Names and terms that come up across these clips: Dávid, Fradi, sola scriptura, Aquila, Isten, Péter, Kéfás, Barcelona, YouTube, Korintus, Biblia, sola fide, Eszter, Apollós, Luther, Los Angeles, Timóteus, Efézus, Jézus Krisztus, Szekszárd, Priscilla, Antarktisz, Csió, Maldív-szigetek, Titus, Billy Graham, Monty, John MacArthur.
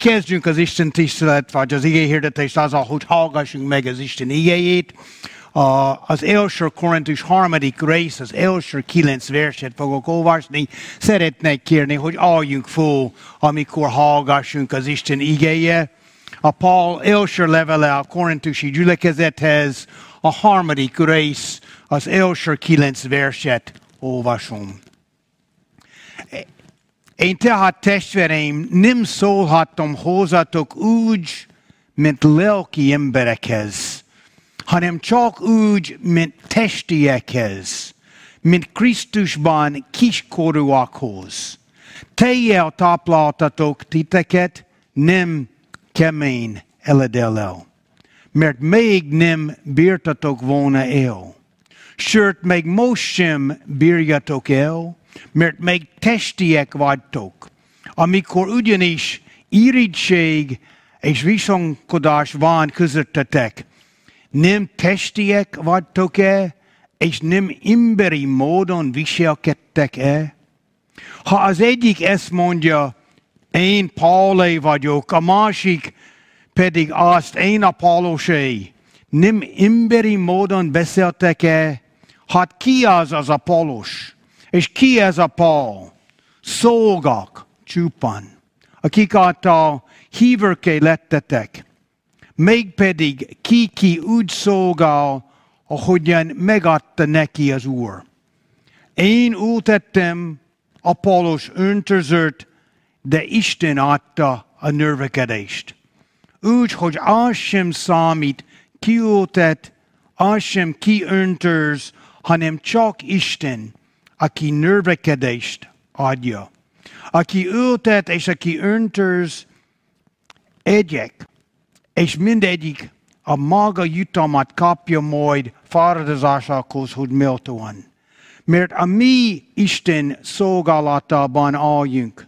kezdjünk az Isten tisztelet, vagy az igéhirdetést azzal, hogy hallgassunk meg az Isten igéjét. Az első Korintus 3. rész, az első 9 verset fogok olvasni. Szeretnék kérni, hogy álljunk föl, amikor hallgassunk az Isten igéje. A Pál első levele a korintusi gyülekezethez, a 3. rész, az első 9 verset olvasom. Én tehát, testvéreim, nem szólhattam hozzátok úgy, mint lelki emberekhez, hanem csak úgy, mint testiekhez, mint Krisztusban kiskorúakhoz. Tejjel tápláltatok titeket, nem kemény eledellel, mert még nem bírtatok volna el. Sőt, még most sem bírjatok el, mert még testiek vagytok, amikor ugyanis irigység és viszonkodás van közöttetek. Nem testiek vagytok-e, és nem emberi módon viselkedtek-e? Ha az egyik ezt mondja, én Pálé vagyok, a másik pedig azt, én Apollósé, nem emberi módon beszéltek-e? Hát ki az Apollós? És ki ez a Pál? Szolgák csupán, akik által hívőké lettetek, mégpedig ki úgy szolgál, ahogyan megadta neki az Úr. Én ültettem, Apollós öntözött, de Isten adta a növekedést. Úgy, hogy az sem számít, ki ültet, az sem ki öntöz, hanem csak Isten, aki növekedést adja. Aki ültet és aki öntöz, egyek, és mindegyik a maga jutalmat kapja majd fáradozásakhoz, hogy méltóan. Mert a mi Isten szolgálatában álljunk,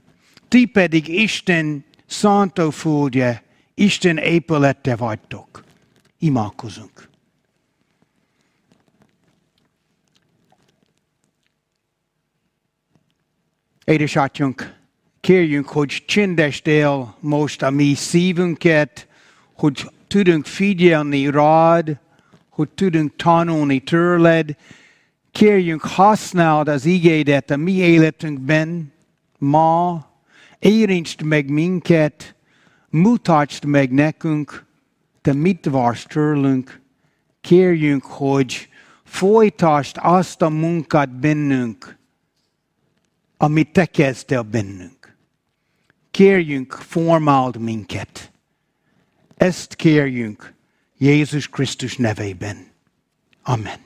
ti pedig Isten szántóföldje, Isten épülete vagytok. Imádkozunk. Édesatyánk, kérjünk, hogy csendesd el most a mi szívünket, hogy tudunk figyelni rád, hogy tudunk tanulni tőled. Kérjünk, használd az igédet a mi életünkben ma, érintsd meg minket, mutasd meg nekünk, te mit vársz tőlünk. Kérjünk, hogy folytasd azt a munkát bennünk, amit te kezdtél bennünk. Kérjünk, formáld minket. Ezt kérjünk Jézus Krisztus nevében. Amen.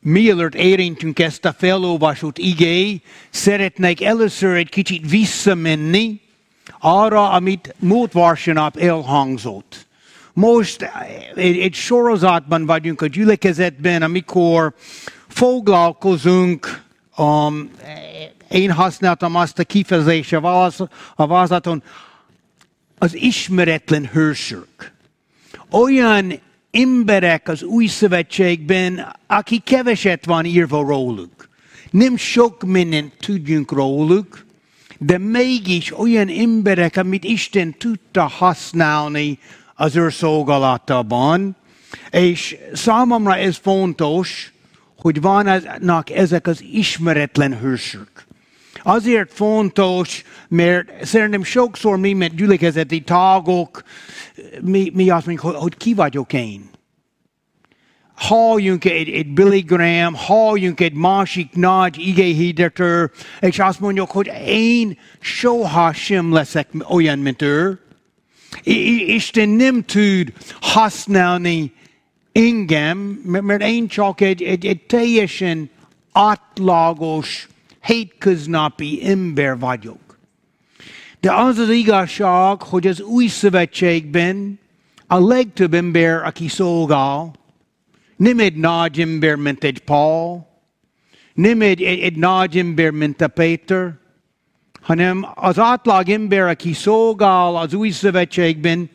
Mielőtt érintünk ezt a felolvasott igét, szeretnék először egy kicsit visszamenni arra, amit múlt vasárnap elhangzott. Most egy sorozatban vagyunk a gyülekezetben, amikor foglalkozunk, én használtam azt a kifejezést a vázaton, az ismeretlen hősök. Olyan emberek az új szövetségben, akik keveset van írva róluk. Nem sok mindent tudjunk róluk, de mégis olyan emberek, amit Isten tudta használni az ő szolgálatában. És számomra ez fontos, hogy vannak ezek az ismeretlen hősök. Azért fontos, mert szerintem sokszor mi, mint gyülekezeti tagok, mi azt mondjuk, hogy ki vagyok én. Halljunk egy Billy Graham, halljunk egy másik nagy igéhirdető, és azt mondjuk, hogy én soha sem leszek olyan, mint ő. Isten nem tud használni engem, mert én csak egy teljesen átlagos, hétköznapi ember vagyok. De az az igazság, hogy az új szövetségben a legtöbb ember, aki szolgál, nem egy nagy ember, mint egy Pál, nem egy nagy ember, mint a Péter, hanem az átlag ember, aki szolgál az új szövetségben,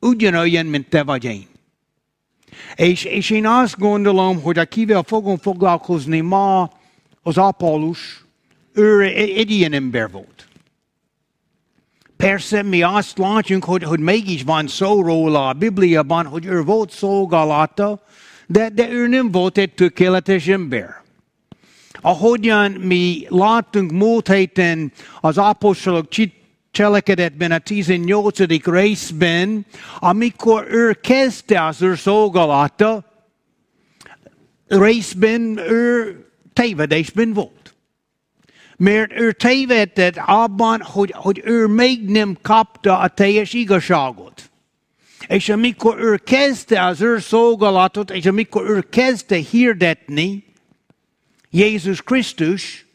ugyanolyan, mint te vagy én. És én azt gondolom, hogy akivel fogom foglalkozni ma, az Apollós, ő egy ilyen ember volt. Persze mi azt látjuk, hogy mégis van szó róla a Bibliában, hogy ő volt szolgálata, de ő nem volt egy tökéletes ember. Ahogyan mi láttunk múlt héten az apostolok cselekedetben a 18. részben, amikor ő kezdte az ő szolgálata, részben ő tévedésben volt. Mert ő tévedett abban, hogy ő még nem kapta a teljes igazságot. És amikor ő kezdte az ő szolgálatot, és amikor ő kezdte hirdetni Jézus Krisztus,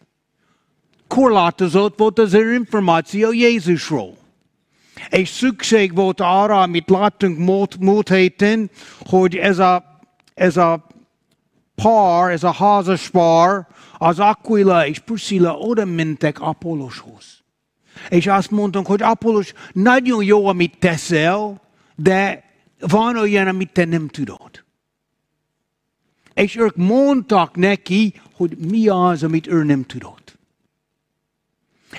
korlátozott volt az ő információ Jézusról. És szükség volt arra, amit láttunk múlt héten, hogy ez a pár, ez a házaspár, az Aquila és Priscilla oda mentek Apollóshoz. És azt mondtunk, hogy Apollós, nagyon jó, amit teszel, de van olyan, amit te nem tudod. És ők mondtak neki, hogy mi az, amit ő nem tudott.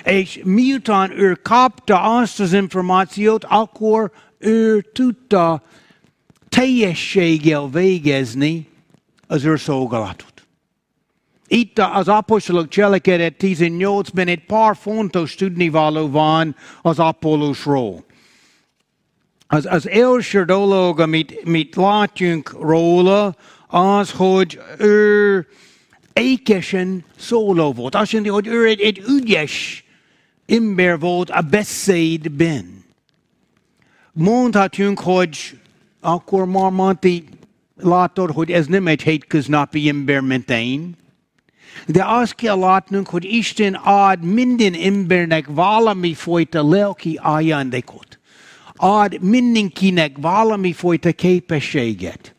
És miután ő kapta azt az információt, akkor ő tudta teljességgel végezni az ő szolgálatot. Itt az apostolok cselekedet 18-ben egy pár fontos tudnivaló van az Apollósról. Az első dolog, amit látjunk róla, az, hogy ő ékesen szóló volt. Azt jelenti, hogy ő egy ügyes ember volt a beszédben. Mondhatjunk, hogy akkor már Monty látod, hogy ez nem egy hétköznapi ember mentén, de azt kell látnunk, hogy Isten ad minden embernek valamifajta lelki ajándékot. Ad mindenkinek valamifajta képességet.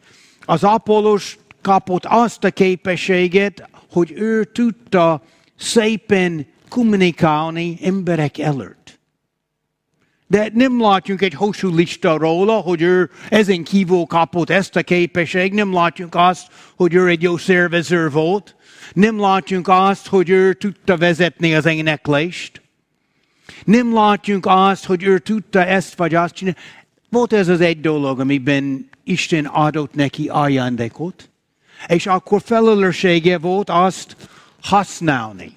Az Apollós kapott azt a képességet, hogy ő tudta szépen kommunikálni emberek előtt. De nem látjuk egy hosszú lista róla, hogy ő ezen kívül kapott ezt a képességet, nem látjuk azt, hogy ő egy jó szervező volt, nem látjuk azt, hogy ő tudta vezetni az éneklést, nem látjuk azt, hogy ő tudta ezt vagy azt csinálni. Volt ez az egy dolog, amiben Isten adott neki ajándékot, és akkor felelőssége volt azt használni.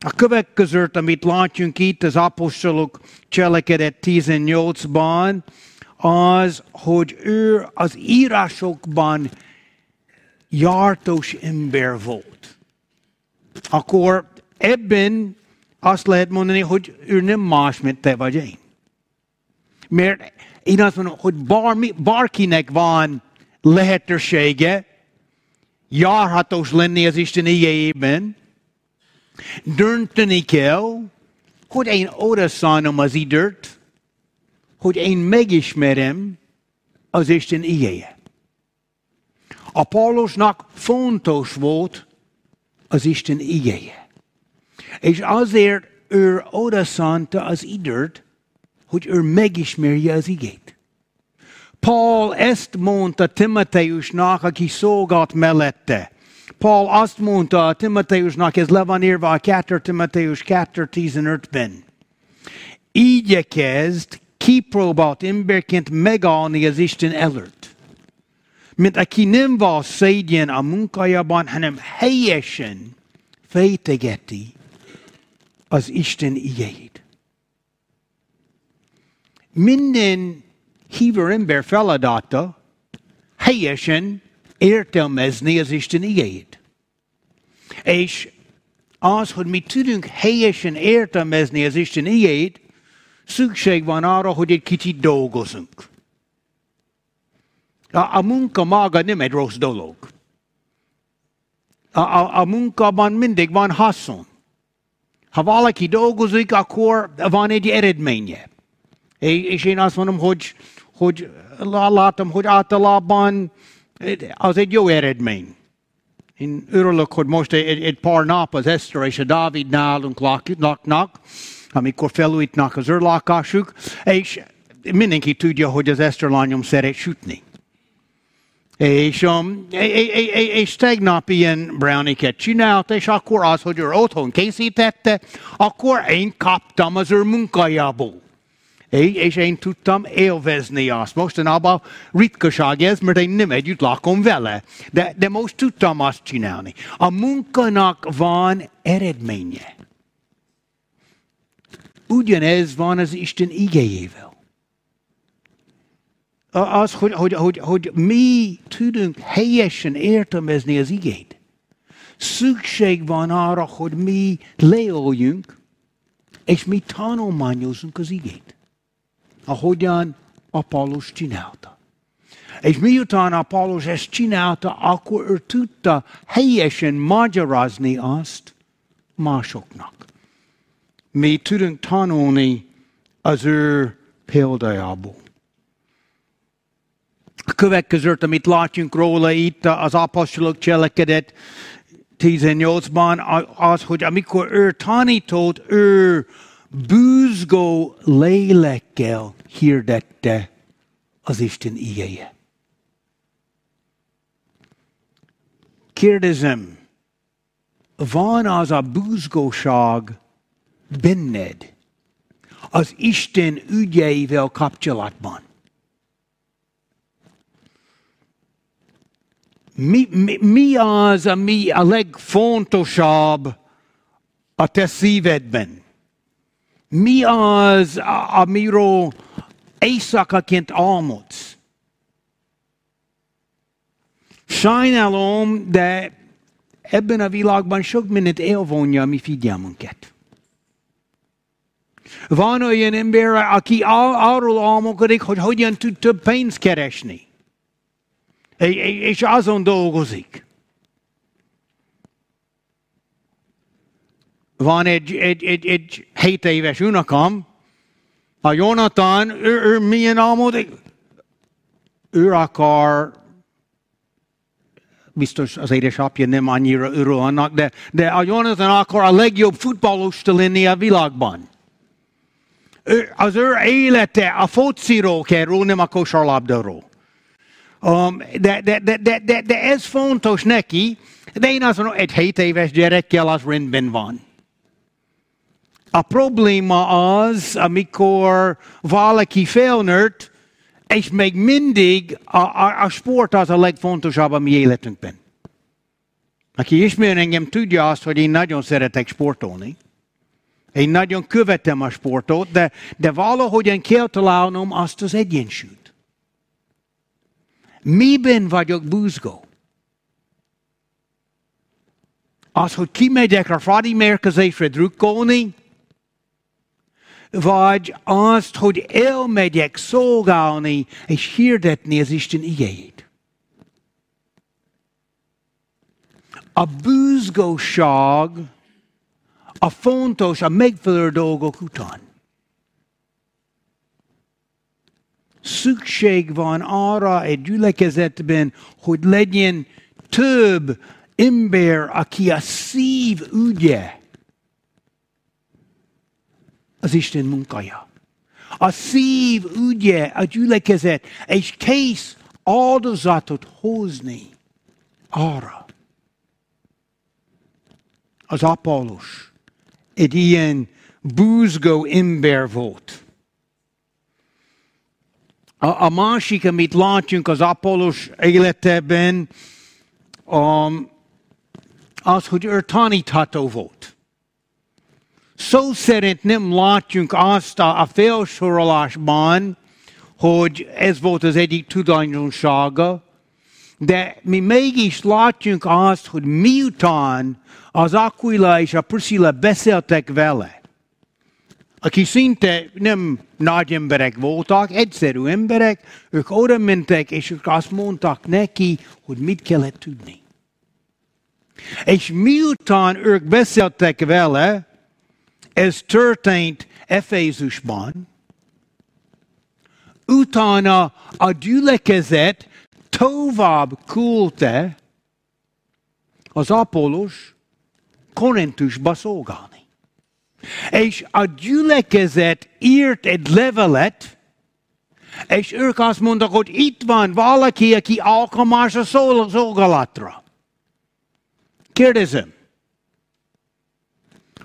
A következő, amit látjunk itt az apostolok cselekedet 18-ban, az, hogy ő az írásokban jártas ember volt. Akkor ebben azt lehet mondani, hogy ő nem más, mint te vagy én. Mert én azt mondom, hogy bárkinek van lehetősége járhatós lenni az Isten igéjében, dönteni kell, hogy én odaszánom az időt, hogy én megismerem az Isten igéje. Apollósnak fontos volt az Isten igéje. És azért ő odaszánta az időt, hogy ő megismerje az igét. Pál ezt mondta Timóteusnak, aki szolgált mellette. Pál azt mondta Timóteusnak, ez le van írva a 2. Timóteus 2:15-ben. Igyekezd kipróbált emberként megállni az Isten előtt. Mint aki nem van szégyen a munkájában, hanem helyesen fejtegeti az Isten igéjét. Minden hívő ember feladata helyesen értelmezni az Isten igéjét. És az, hogy mi tudunk helyesen értelmezni az Isten igéjét, szükség van arra, hogy egy kicsit dolgozunk. A munka maga nem egy rossz dolog. A munkában mindig van haszon. Ha valaki dolgozik, akkor van egy eredménye. És én azt mondom, hogy látom, hogy általában az egy jó eredmény. Én örülök, hogy most egy pár nap az Eszter és a Dávid nálunk laknak, amikor felújítnak az ő lakásuk, és mindenki tudja, hogy az Eszter lányom szeret sütni. És tegnap ilyen browniket csinált, és akkor az, hogy ő otthon készítette, akkor én kaptam az ő munkájából. És én tudtam élvezni azt. Mostanában ritkaság ez, mert én nem együtt lakom vele. De most tudtam azt csinálni. A munkának van eredménye. Ugyanez van az Isten igéjével. Az, hogy mi tudunk helyesen értelmezni az igét. Szükség van arra, hogy mi leüljünk, és mi tanulmányozunk az igét. Ahogyan Apollós csinálta. És miután Apollós ezt csinálta, akkor ő tudta helyesen magyarázni azt másoknak. Mi tudunk tanulni az ő példájából. A következőt, amit látjunk róla itt az apostolok cselekedet 18-ban, az, hogy amikor ő tanított, ő buzgó lélekkel hirdette az Isten igéje. Kérdezem, van az a buzgóság benned az Isten ügyeivel kapcsolatban? Mi az, ami a legfontosabb a te szívedben? Mi az, amiről éjszakaként álmodsz? Sajnálom, de ebben a világban sok mindent elvonja a mi figyelmünket. Van olyan ember, aki arról álmodik, hogy hogyan tud több pénzt keresni. És azon dolgozik. Van egy 7 éves unokám, a Jonathan, ő milyen álmodik? Ő akar, biztos az édesapja nem annyira örül annak, de a Jonathan akar a legjobb futballos lenni a világban. Az ő élete a fociról kerül, nem a kosárlabdáról. De ez fontos neki, de én azt mondom, egy 7 éves gyerekkel az rendben van. A probléma az, amikor valaki felnőtt, és még mindig a sport az a legfontosabb a mi életünkben. Aki ismer engem, tudja azt, hogy én nagyon szeretek sportolni. Én nagyon követem a sportot, de valahogyan kell találnom azt az egyensúlyt. Miben vagyok buzgó? Az, hogy kimegyek a Fradi mérkőzésre drukkolni, vagy azt, hogy elmegyek szolgálni és hirdetni az Isten igéjét. A buzgóság a fontos, a megfelelő dolgok után. Szükség van arra egy gyülekezetben, hogy legyen több ember, aki a szív ügye az Isten munkája. A szív ügye a gyülekezet, és kész áldozatot hozni arra. Az Apollós egy ilyen buzgó ember volt. A másik, amit látjunk az Apollós életében, az, hogy ő tanítható volt. Szó szerint nem látjunk azt a felsorolásban, hogy ez volt az egyik tulajdonsága, de mi mégis látjunk azt, hogy miután az Aquila és a Priscilla beszéltek vele, akik szinte nem nagy emberek voltak, egyszerű emberek, ők oda mentek, és ők azt mondtak neki, hogy mit kellett tudni. És miután ők beszéltek vele, ez történt Efézusban, utána a gyülekezet tovább küldte az Apollós Korintusba szolgálni. És a gyülekezet írt egy levelet, És ők azt mondtak, hogy itt van valaki, aki alkalmas a szolgálatra. Kérdezem,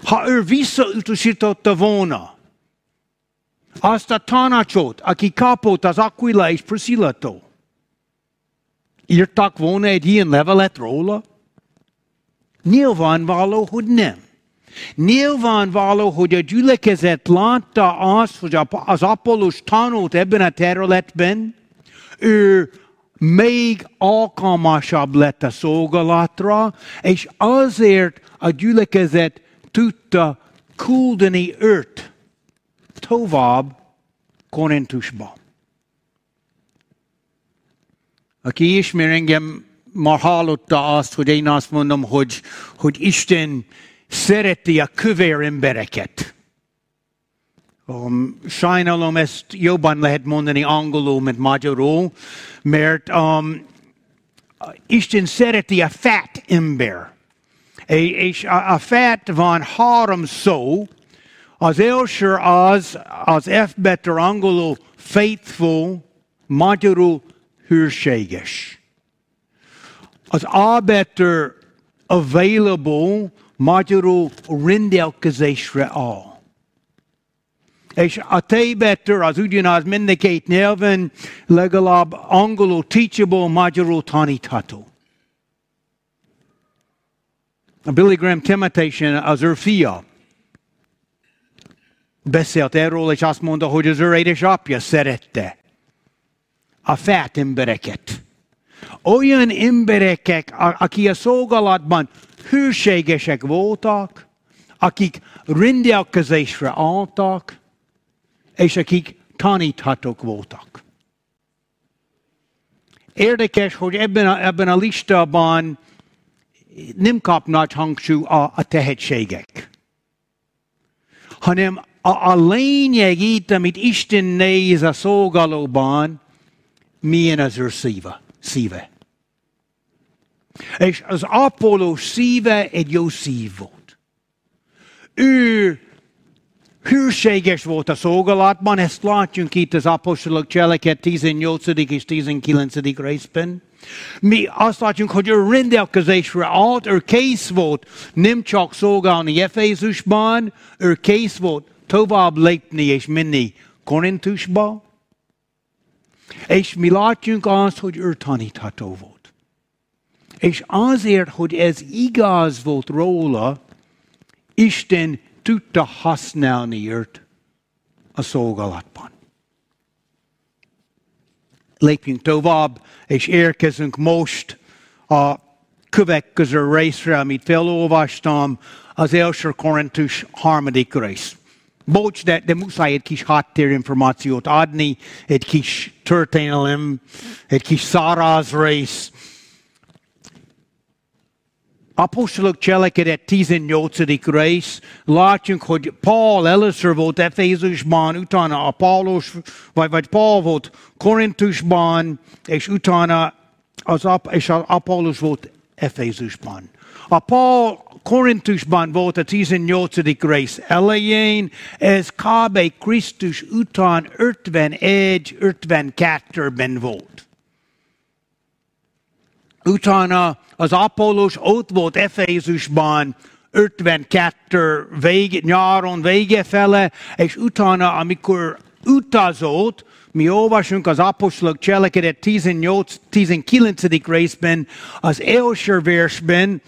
ha ő visszautasította volna azt a tanácsot, aki kapott az Aquila és Priscilla-tól, írtak volna egy ilyen levelet róla? Nyilvánvaló, hogy nem. Nyilvánvaló, hogy a gyülekezet látta azt, hogy az Apollós tanult ebben a területben, ő még alkalmasabb lett a szolgálatra, és azért a gyülekezet tudta küldeni őt tovább Korintusba. Aki ismer engem, már hallotta azt, hogy én azt mondom, hogy Isten szereti a kövér embereket. Sajnálom, ezt jobban lehet mondani angolul, mint magyarul, mert Isten szereti a fat ember. És a fat van három szó. Az első az F-betű angolul faithful, magyarul hűséges. Az A-betű available, magyarul rendelkezésre áll. És a T-betű az ugyanaz mindkét nyelven, legalább angolul teachable, magyarul tanítható. A Billy Graham Temptation, az ő fia, beszélt erről, és azt mondta, hogy az ő édesapja szerette a fát embereket. Olyan emberek, akik a szolgálatban hűségesek voltak, akik rendelkezésre álltak, és akik taníthatók voltak. Érdekes, hogy ebben a listában nem kapnak hangsúlyt a tehetségek, hanem a lényeg itt, amit Isten néz a szolgálóban, milyen az ő szíve. És az Apollós szíve egy jó szív volt. Ő hűséges volt a szolgálatban, ezt látjunk itt az apostolok cselekedet 18. és 19. részben. Mi azt látjuk, hogy ő rendelkezésre állt, ő kész volt nem csak szolgálni Efézusban, ő kész volt tovább lépni és menni Korintusba. És mi látjunk azt, hogy ő tanítható volt. És azért, hogy ez igaz volt róla, Isten tudta használni őt a szolgálatban. Lépjünk tovább, és érkezünk most a következő részre, amit felolvastam, az első Korintus 3. rész. Bocs, de muszáj egy kis háttérinformációt adni, egy kis történelem, egy kis száraz rész. Apostolok cselekedet 18. rész, látjunk, hogy Pál először volt Efézusban, utána Apollós, vagy Pál volt Korintusban, és utána és Apollós volt Efézusban. A Pál Korintusban volt a 18. rész elején, ez kb. Krisztus után 51-52-ben volt. Utána az Apollós ott volt Efézusban 52 nyáron végefele, és utána, amikor utazott, mi olvasunk az apostolok cselekedet 18-19. részben, az első versben,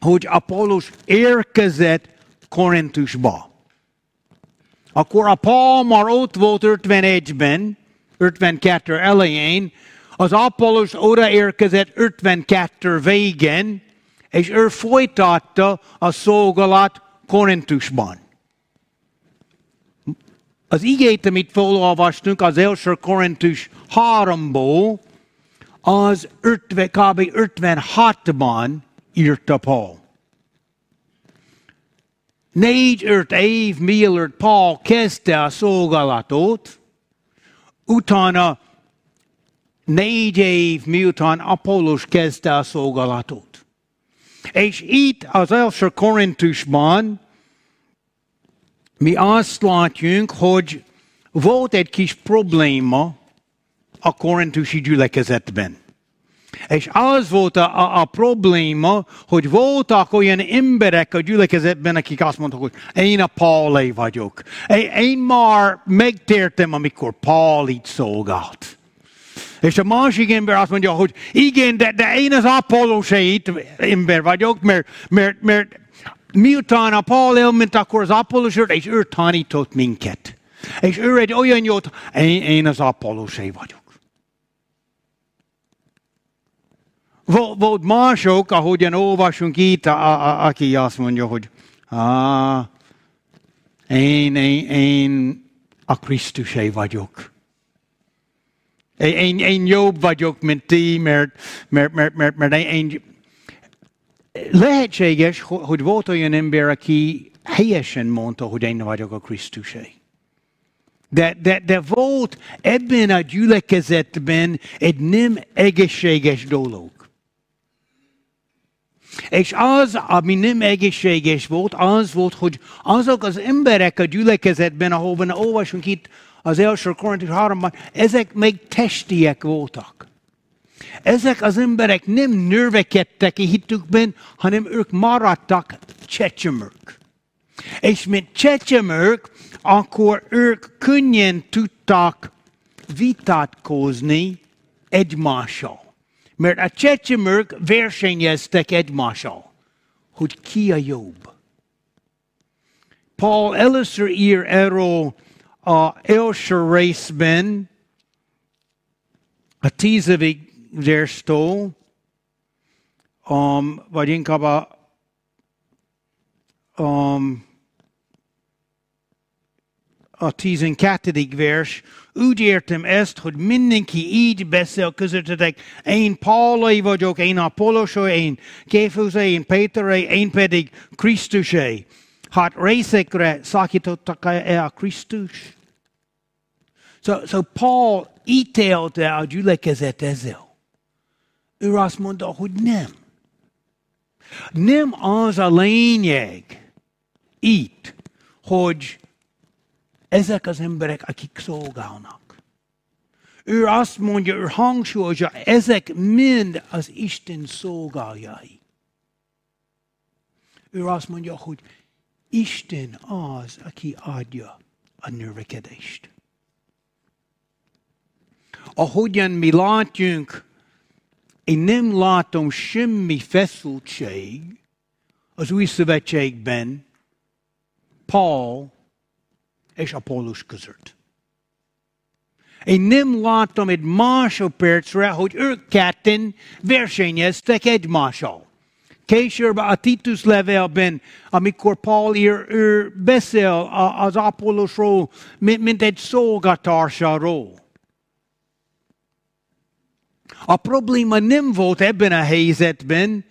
hogy Apollós érkezett Korintusba. Akkor a Pál már ott volt 51-ben, 52 elején, az Apollós odaérkezett 52 végén, és ő folytatta a szolgálat Korintusban. Az igét, amit felolvastunk az első Korintus 3-ból, az kb. 56-ban írta Pál. 4-5 év mielőtt Pál kezdte a szolgálatot, utána 4 év miután Apollós kezdte a szolgálatot. És itt az első Korintusban mi azt látjuk, hogy Volt egy kis probléma a korintusi gyülekezetben. És az volt a probléma, hogy voltak olyan emberek a gyülekezetben, akik azt mondtak, hogy én a Pálé vagyok. Én már megtértem, amikor Pál így szolgált. És a másik ember azt mondja, hogy igen, de én az apollósi ember vagyok, mert miután a Pál elment, akkor az apollósért, és ő tanított minket. És ő egy olyan jót, én az apollósi vagyok. Volt mások, ahogyan olvasunk itt, aki azt mondja, hogy én a Krisztusé vagyok. Én jobb vagyok, mint ti, mert én... Lehetséges, hogy volt olyan ember, aki helyesen mondta, hogy én vagyok a Krisztusé. De volt ebben a gyülekezetben egy nem egészséges dolog. És az, ami nem egészséges volt, az volt, hogy azok az emberek a gyülekezetben, ahol olvasunk itt az első Korintus 3-ban, ezek még testiek voltak. Ezek az emberek nem növekedtek a hitükben, hanem ők maradtak csecsemők. És mint csecsemők, akkor ők könnyen tudtak vitatkozni egymással. Mert a csecsemők versenyeztek egymással, hogy ki a jobb. Pál először ír erről az első részben, a 10. verstől, vagy inkább a 12. vers, úgy értem ezt, hogy mindenki így beszél közöttetek, én Pálé vagyok, én Apollósé, én Kéfásé, én Péteré, én pedig Krisztusé. Hát részekre szakítottak el a Krisztus? So Pál ítélte a gyülekezet ezzel. Ő azt mondta, hogy nem. Nem az a lényeg itt, hogy ezek az emberek, akik szolgálnak. Ő azt mondja, ő hangsúlyozza, ezek mind az Isten szolgáljai. Ő azt mondja, hogy Isten az, aki adja a növekedést. Ahogyan mi látjunk, én nem látom semmi feszültség az új szövetségben Pál és Apollós között. Én nem láttam egy másodpercre, hogy ők ketten versenyeztek egymással. Később a Titus levélben, amikor Pál ő beszél az Apollósról, mint egy szolgatársáról. A probléma nem volt ebben a helyzetben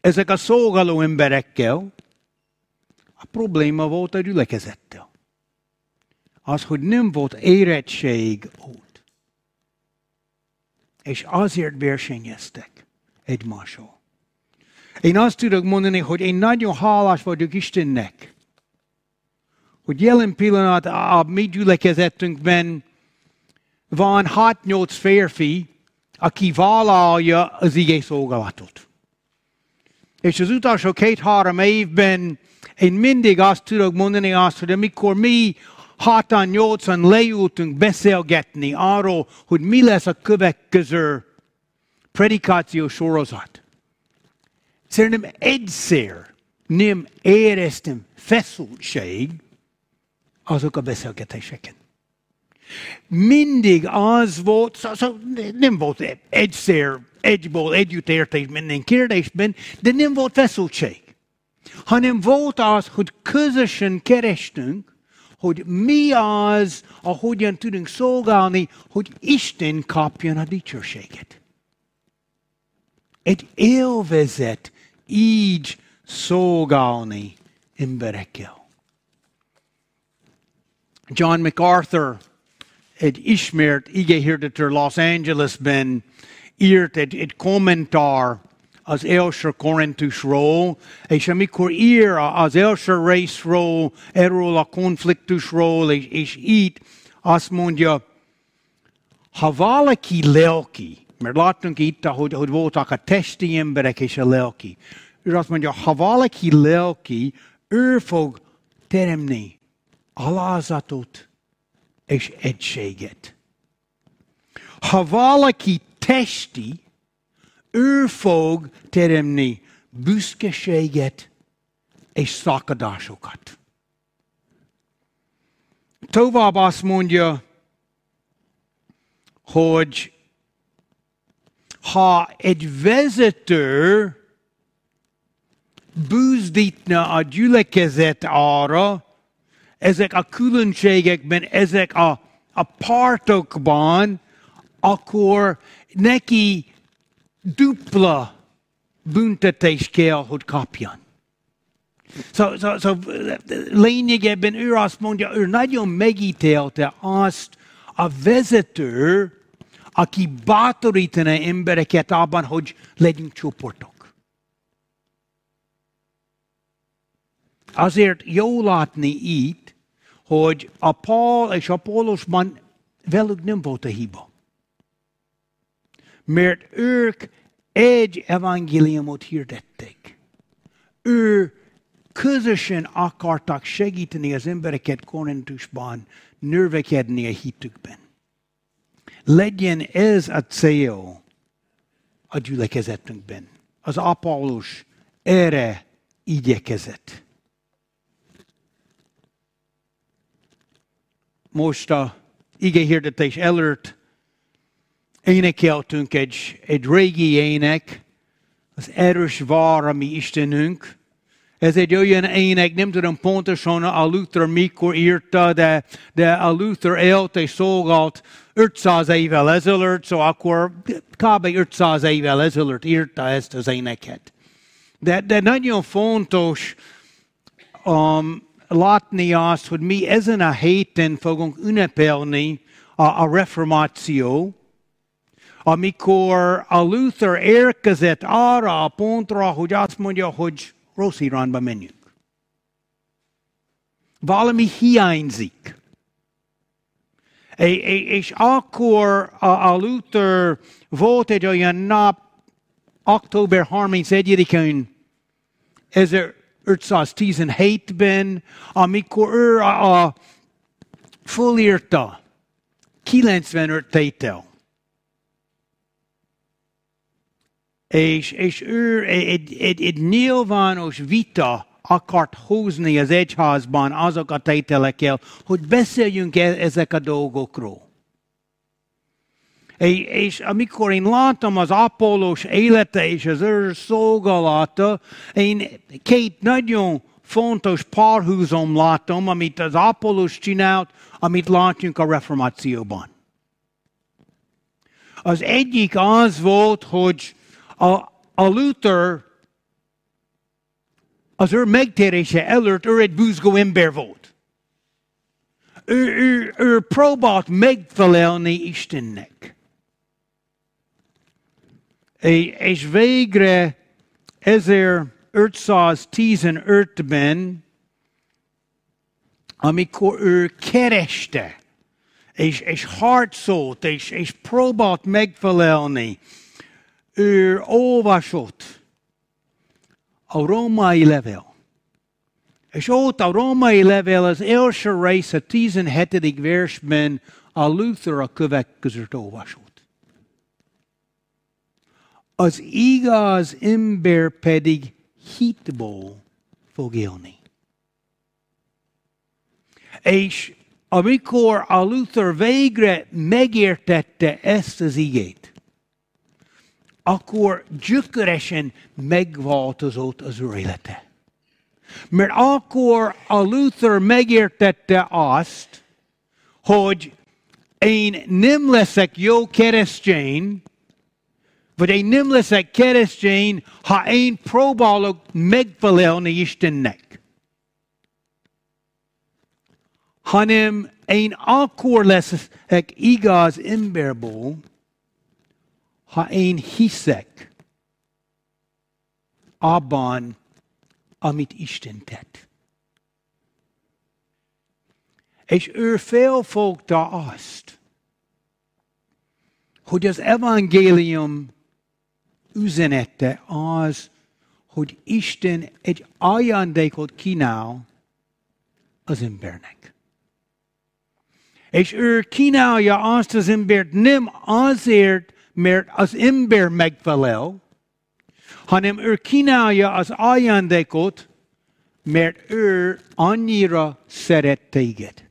ezek a szolgáló emberekkel, a probléma volt a gyülekezettel. Az, hogy nem volt érettség ott. És azért versenyeztek egymással. Én azt tudok mondani, hogy én nagyon hálás vagyok Istennek, hogy jelen pillanat a mi gyülekezetünkben van 6-8 férfi, aki vállalja az igé szolgálatot. És az utolsó 2-3 évben én mindig azt tudok mondani azt, hogy amikor mi 6-8-an leültünk beszélgetni arról, hogy mi lesz a következő predikációs sorozat. Szerintem egyszer nem éreztem feszültség azok a beszélgetéseken. Mindig az volt, nem volt egyszer, egyból együttértés minden kérdésben, de nem volt feszültség. Hanem volt az, hogy közösen kerestünk, hogy mi az, ahogyan tudunk szolgálni, hogy Isten kapjon a dicsőséget. Egy élvezet így szolgálni emberekkel. John MacArthur, egy ismert igéhirdető Los Angelesben írt egy kommentár az első Korintusról, és amikor ír az első részről, erről a konfliktusról, és így azt mondja, ha valaki lelki, mert láttunk itt, hogy voltak a testi emberek és a lelki. Ő azt mondja, ha valaki lelki, ő fog teremni alázatot és egységet. Ha valaki testi, ő fog teremni büszkeséget és szakadásokat. Tovább azt mondja, hogy ha egy vezető bűzdítna a gyülekezet arra, ezek a különbségekben, ezek a pártokban, akkor neki dupla büntetés kell, hogy kapjon. Lényegében ő azt mondja, ő nagyon megítélte azt a vezető, aki bátorítana embereket abban, hogy legyünk csoportok. Azért jó látni itt, hogy a Pál és Apollósban velük nem volt a hiba. Mert ők egy evangéliumot hirdették. Ő közösen akartak segíteni az embereket Korintusban növekedni a hitükben. Legyen ez a cél a gyülekezetünkben. Az Apollós erre igyekezett. Most a igehirdetés előtt énekeltünk egy régi ének, az erős vár a mi Istenünk. Ez egy olyan ének, nem tudom pontosan a Luther mikor írta, de a Luther élt és szolgált 500 évvel ezelőtt, szóval akkor kb. 500 évvel ezelőtt írta ezt az éneket. De nagyon fontos látni azt, hogy mi ezen a héten fogunk ünnepelni a reformáció, amikor a Luther érkezett arra a pontra, hogy azt mondja, hogy rossz irányba menjünk. Valami hiányzik. És akkor a Luther volt egy olyan nap, október 31-én, 1517-ben, amikor ő fölírta 95 tétel. És ő egy nyilvános vita akart hozni az egyházban azok a tételekkel, hogy beszéljünk ezek a dolgokról. És amikor én láttam az Apollós élete és az ő szolgálata, én két nagyon fontos párhuzam látom, amit az Apollós csinált, amit látjunk a reformációban. Az egyik az volt, hogy a Luther az ő megtérése előtt ő egy buzgó ember volt. Ő próbált megfelelni Istennek. És végre 1515-ben, amikor ő kereste, és harcolt, és próbált megfelelni, ő olvasott a római levél. És ott a római levél az első rész a 17. versben a Luther a kövek között olvasott. Az igaz ember pedig hitból fog élni. És amikor a Luther végre megértette ezt az igét, akkor gyökeresen megváltozott az ő élete. Mert akkor a Luther megértette azt, hogy én nem leszek jó keresztény, vagy én nem leszek keresztény, ha én próbálok megfelelni Istennek. Hanem én akkor leszek igaz emberből, ha én hiszek abban, amit Isten tett. És ő felfogta azt, hogy az evangélium üzenete az, hogy Isten egy ajándékot kínál az embernek. És ő kínálja azt az embert nem azért, mert az ember megfelel, hanem ő kínálja az ajándékot, mert ő annyira szeret téged.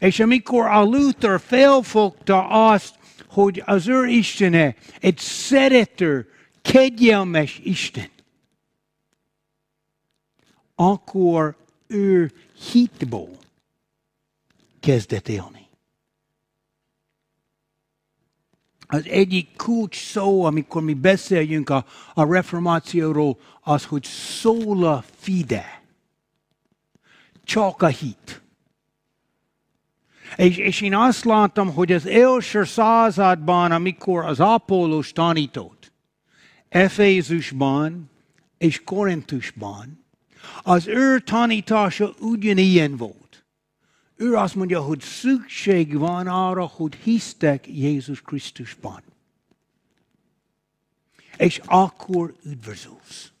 És amikor a Luther felfogta azt, hogy az ő Istene egy szerető, kegyelmes Isten, akkor ő hitból kezdett élni. Az egyik kulcs szó, amikor mi beszéljünk a reformációról, az, hogy sola fide. Csak a hit. És én azt láttam, hogy az első században, amikor az Apollós tanított, Efézusban és Korintusban, az ő tanítása ugyanilyen volt. Ő azt mondja, hogy szükség van arra, hogy hisztek Jézus Krisztusban. És akkor üdvözülsz.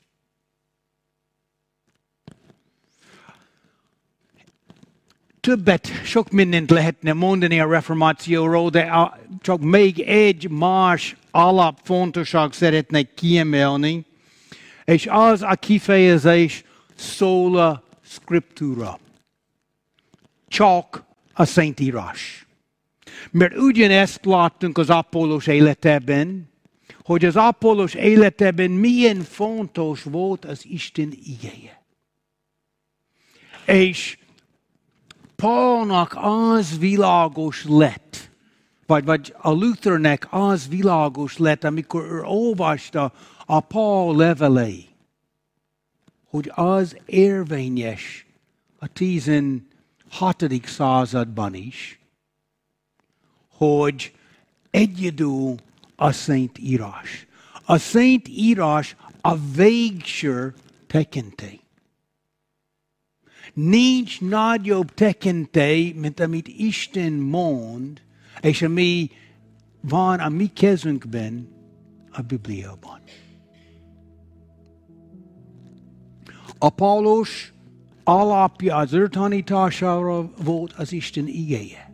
Többet, sok mindent lehetne mondani a reformációról, de csak még egy más alapfontosság szeretnék kiemelni, és az a kifejezés sola scriptura. Csak a Szentírás. Mert ugyanezt láttunk az Apollós életében, hogy az Apollós életében milyen fontos volt az Isten igéje. És Pálnak az világos lett, vagy a Luthernek az világos lett, amikor ő olvasta a Pál levelei, hogy az érvényes a 16. században is, hogy egyedül a Szentírás. A Szentírás a végső tekintély. Nincs nagyobb tekintély, mint amit Isten mond, és ami van a mi kezünkben, a Bibliában. Apollós alapja az ő tanítására volt az Isten igéje,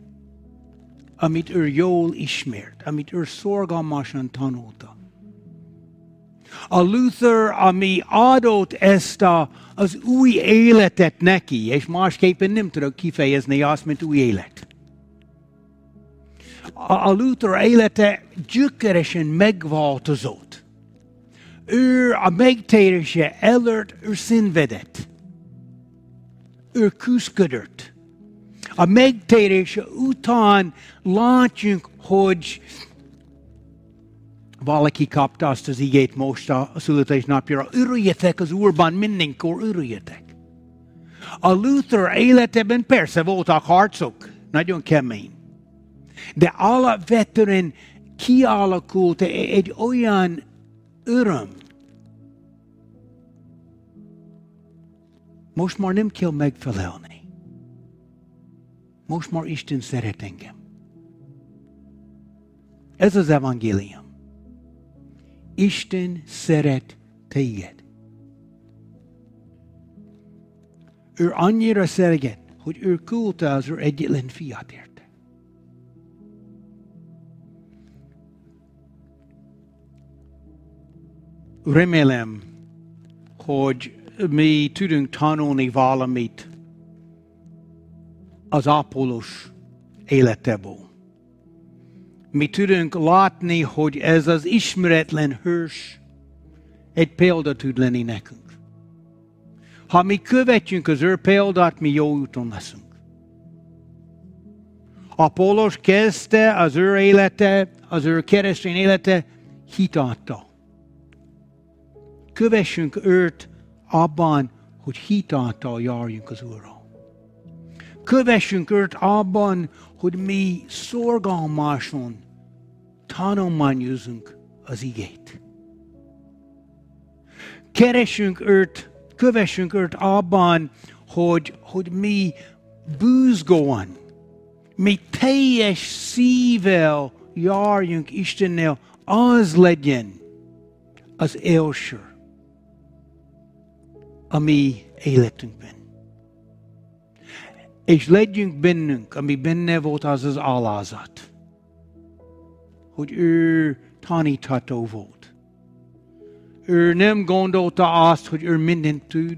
amit ő jól ismert, amit ő szorgalmasan tanulta. A Luther, ami adott ezt az új életet neki, és másképpen nem tudok kifejezni azt, mint új élet. A Luther élete gyökeresen megváltozott. Ő a megtérése előtt, ő szenvedett. Ő küzdött. A megtérése után látjuk, hogy valaki kapta azt az igét most a születésnapjára. Örüljetek az Úrban, mindenkor örüljetek. A Luther életében persze voltak harcok, nagyon kemény. De alapvetően kialakult egy olyan öröm. Most már nem kell megfelelni. Most már Isten szeret engem. Ez az evangélium. Isten szeret téged. Ő annyira szeret, hogy ő küldte az ő egyetlen fiát érte. Remélem, hogy mi tudunk tanulni valamit az Apollós életéből. Mi tudunk látni, hogy ez az ismeretlen hős egy példa tud lenni nekünk. Ha mi követjünk az ő példát, mi jó úton leszünk. Apollós kezdte az ő élete, az ő keresztény élete hitáltal. Kövessünk őt abban, hogy hitáltal járjunk az Úrral. Kövessünk őt abban, hogy mi szorgalmason tanulmányozunk az igét. Keresünk őt, kövessünk őt abban, hogy mi búzgóan, mi teljes szívvel járjunk Istennel, az legyen az első a mi életünkben. És legyünk bennünk, ami benne volt az az alázat, hogy ő tanítható volt. Ő nem gondolta azt, hogy ő mindent tud,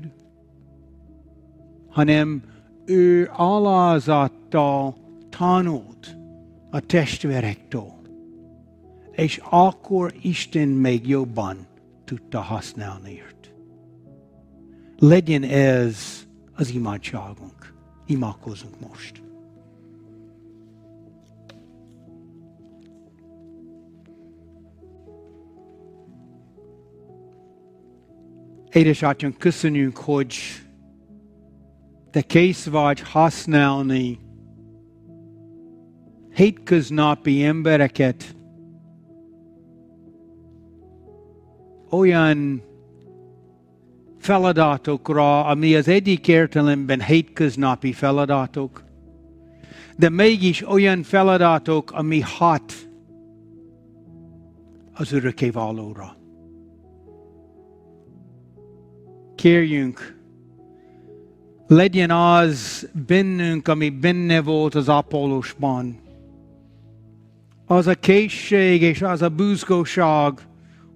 hanem ő alázattal tanult a testvérektől, és akkor Isten még jobban tudta használni őt. Legyen ez az imádságunk. Imádkozunk most. Édesatyánk, köszönjük, hogy te kész vagy használni hétköznapi embereket olyan feladatokra, ami az egyik értelemben hétköznapi feladatok, de mégis olyan feladatok, ami hat az örökkévalóra. Kérjünk, legyen az bennünk, ami benne volt az Apollósban. Az a készség és az a buzgóság,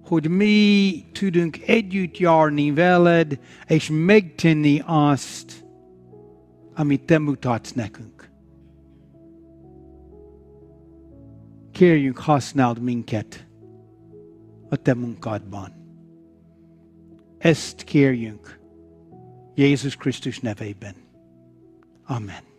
hogy mi tudunk együtt járni veled, és megtenni azt, amit te mutatsz nekünk. Kérjünk, használd minket a te munkádban. Ezt kérjünk Jézus Krisztus nevében. Amen.